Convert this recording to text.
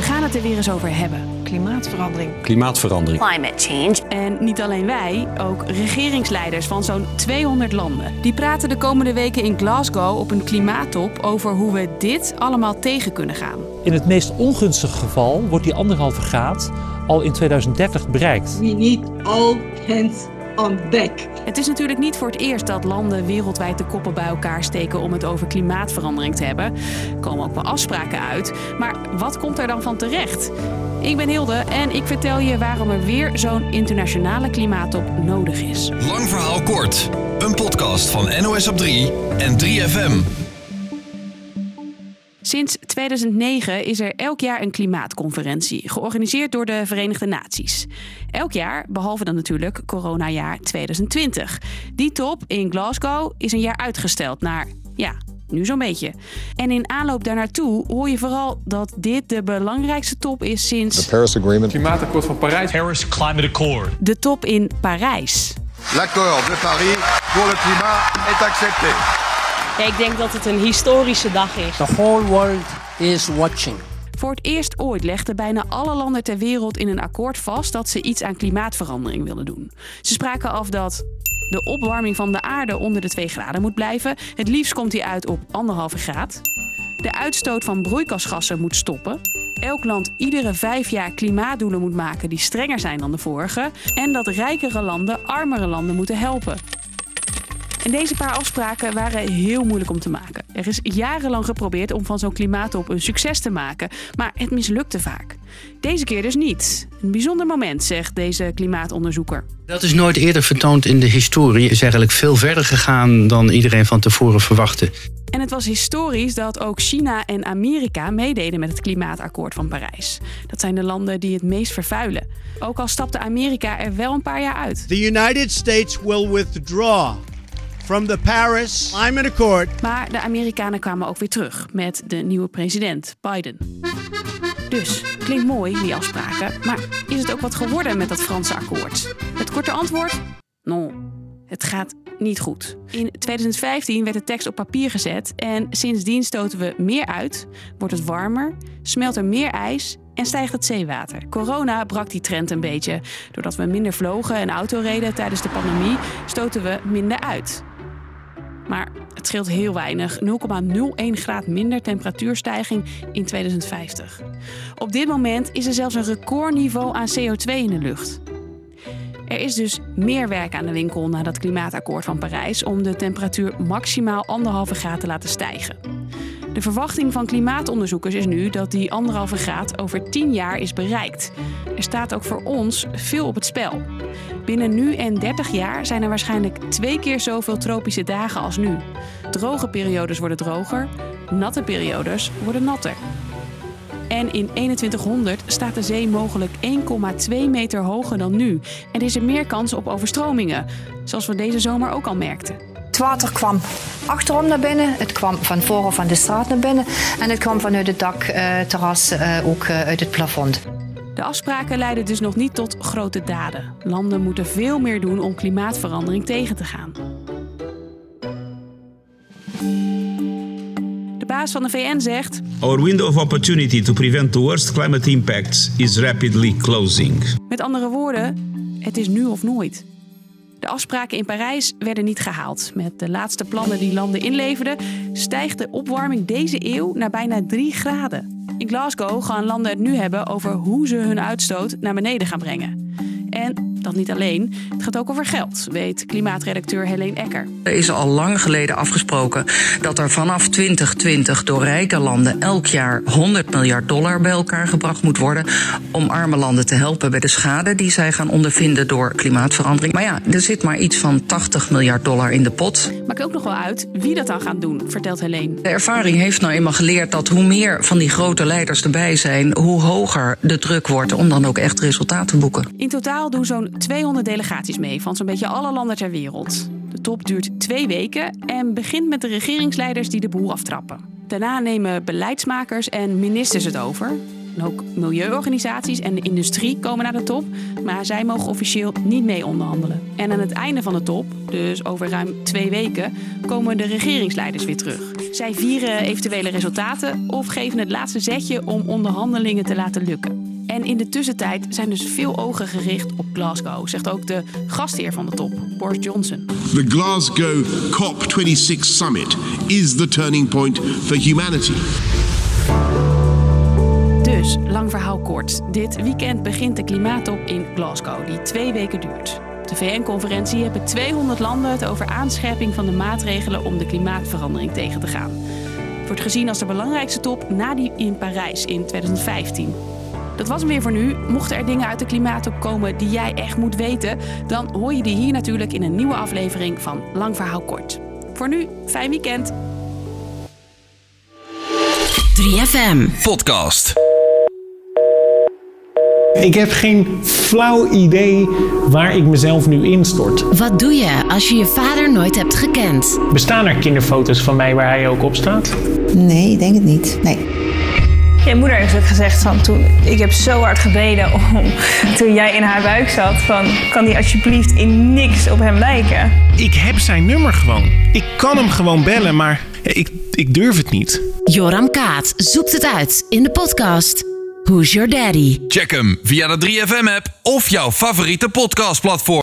We gaan het er weer eens over hebben. Klimaatverandering. Climate change. En niet alleen wij, ook regeringsleiders van zo'n 200 landen. Die praten de komende weken in Glasgow op een klimaattop over hoe we dit allemaal tegen kunnen gaan. In het meest ongunstige geval wordt die 1,5 graad al in 2030 bereikt. We need all hands on deck. Het is natuurlijk niet voor het eerst dat landen wereldwijd de koppen bij elkaar steken om het over klimaatverandering te hebben. Er komen ook wel afspraken uit. Maar wat komt er dan van terecht? Ik ben Hilde en ik vertel je waarom er weer zo'n internationale klimaattop nodig is. Lang verhaal kort. Een podcast van NOS op 3 en 3FM. Sinds 2009 is er elk jaar een klimaatconferentie, georganiseerd door de Verenigde Naties. Elk jaar, behalve dan natuurlijk coronajaar 2020. Die top in Glasgow is een jaar uitgesteld naar, nu zo'n beetje. En in aanloop daarnaartoe hoor je vooral dat dit de belangrijkste top is sinds het Klimaatakkoord van Parijs. Paris Climate Accord. De top in Parijs. L'accord de Paris pour le climat est accepté. Ja, ik denk dat het een historische dag is. The whole world is watching. Voor het eerst ooit legden bijna alle landen ter wereld in een akkoord vast dat ze iets aan klimaatverandering wilden doen. Ze spraken af dat de opwarming van de aarde onder de 2 graden moet blijven. Het liefst komt die uit op 1,5 graad. De uitstoot van broeikasgassen moet stoppen. Elk land iedere 5 jaar klimaatdoelen moet maken die strenger zijn dan de vorige. En dat rijkere landen armere landen moeten helpen. En deze paar afspraken waren heel moeilijk om te maken. Er is jarenlang geprobeerd om van zo'n klimaattop een succes te maken, maar het mislukte vaak. Deze keer dus niet. Een bijzonder moment, zegt deze klimaatonderzoeker. Dat is nooit eerder vertoond in de historie. Het is eigenlijk veel verder gegaan dan iedereen van tevoren verwachtte. En het was historisch dat ook China en Amerika meededen met het Klimaatakkoord van Parijs. Dat zijn de landen die het meest vervuilen. Ook al stapte Amerika er wel een paar jaar uit. The United States will withdraw from the Paris Climate Accord. Maar de Amerikanen kwamen ook weer terug met de nieuwe president, Biden. Dus, klinkt mooi, die afspraken. Maar is het ook wat geworden met dat Franse akkoord? Het korte antwoord? Non. Het gaat niet goed. In 2015 werd de tekst op papier gezet en sindsdien stoten we meer uit, wordt het warmer, smelt er meer ijs en stijgt het zeewater. Corona brak die trend een beetje. Doordat we minder vlogen en autoreden tijdens de pandemie, stoten we minder uit. Maar het scheelt heel weinig. 0,01 graad minder temperatuurstijging in 2050. Op dit moment is er zelfs een recordniveau aan CO2 in de lucht. Er is dus meer werk aan de winkel na dat Klimaatakkoord van Parijs om de temperatuur maximaal 1,5 graad te laten stijgen. De verwachting van klimaatonderzoekers is nu dat die 1,5 graad over 10 jaar is bereikt. Er staat ook voor ons veel op het spel. Binnen nu en 30 jaar zijn er waarschijnlijk 2 keer zoveel tropische dagen als nu. Droge periodes worden droger, natte periodes worden natter. En in 2100 staat de zee mogelijk 1,2 meter hoger dan nu. En is er meer kans op overstromingen, zoals we deze zomer ook al merkten. Het water kwam achterom naar binnen, het kwam van voren van de straat naar binnen en het kwam vanuit het dakterras, ook uit het plafond. De afspraken leiden dus nog niet tot grote daden. Landen moeten veel meer doen om klimaatverandering tegen te gaan. De baas van de VN zegt: Our window of opportunity to prevent the worst climate impacts is rapidly closing. Met andere woorden, het is nu of nooit. De afspraken in Parijs werden niet gehaald. Met de laatste plannen die landen inleverden, stijgt de opwarming deze eeuw naar bijna 3 graden. In Glasgow gaan landen het nu hebben over hoe ze hun uitstoot naar beneden gaan brengen. En dat niet alleen. Het gaat ook over geld, weet klimaatredacteur Helene Ekker. Er is al lang geleden afgesproken dat er vanaf 2020 door rijke landen elk jaar $100 miljard bij elkaar gebracht moet worden om arme landen te helpen bij de schade die zij gaan ondervinden door klimaatverandering. Maar ja, er zit maar iets van $80 miljard in de pot. Maakt ook nog wel uit wie dat dan gaat doen, vertelt Helene. De ervaring heeft nou eenmaal geleerd dat hoe meer van die grote leiders erbij zijn, hoe hoger de druk wordt om dan ook echt resultaat te boeken. In totaal doen zo'n 200 delegaties mee van zo'n beetje alle landen ter wereld. De top duurt 2 weken en begint met de regeringsleiders die de boel aftrappen. Daarna nemen beleidsmakers en ministers het over. En ook milieuorganisaties en de industrie komen naar de top. Maar zij mogen officieel niet mee onderhandelen. En aan het einde van de top, dus over ruim 2 weken... komen de regeringsleiders weer terug. Zij vieren eventuele resultaten of geven het laatste zetje om onderhandelingen te laten lukken. En in de tussentijd zijn dus veel ogen gericht op Glasgow, zegt ook de gastheer van de top, Boris Johnson. The Glasgow COP26 summit is the turning point for humanity. Dus, lang verhaal kort. Dit weekend begint de klimaattop in Glasgow, die 2 weken duurt. De VN-conferentie hebben 200 landen het over aanscherping van de maatregelen om de klimaatverandering tegen te gaan. Het wordt gezien als de belangrijkste top na die in Parijs in 2015. Dat was hem weer voor nu. Mochten er dingen uit de klimaattop komen die jij echt moet weten, dan hoor je die hier natuurlijk in een nieuwe aflevering van Lang Verhaal Kort. Voor nu, fijn weekend. 3FM Podcast. Ik heb geen flauw idee waar ik mezelf nu instort. Wat doe je als je je vader nooit hebt gekend? Bestaan er kinderfoto's van mij waar hij ook op staat? Nee, ik denk het niet. Nee. Je moeder heeft het gezegd van toen, ik heb zo hard gebeden toen jij in haar buik zat van, kan die alsjeblieft in niks op hem lijken? Ik heb zijn nummer gewoon. Ik kan hem gewoon bellen, maar ik durf het niet. Joram Kaat zoekt het uit in de podcast Who's Your Daddy? Check hem via de 3FM app of jouw favoriete podcastplatform.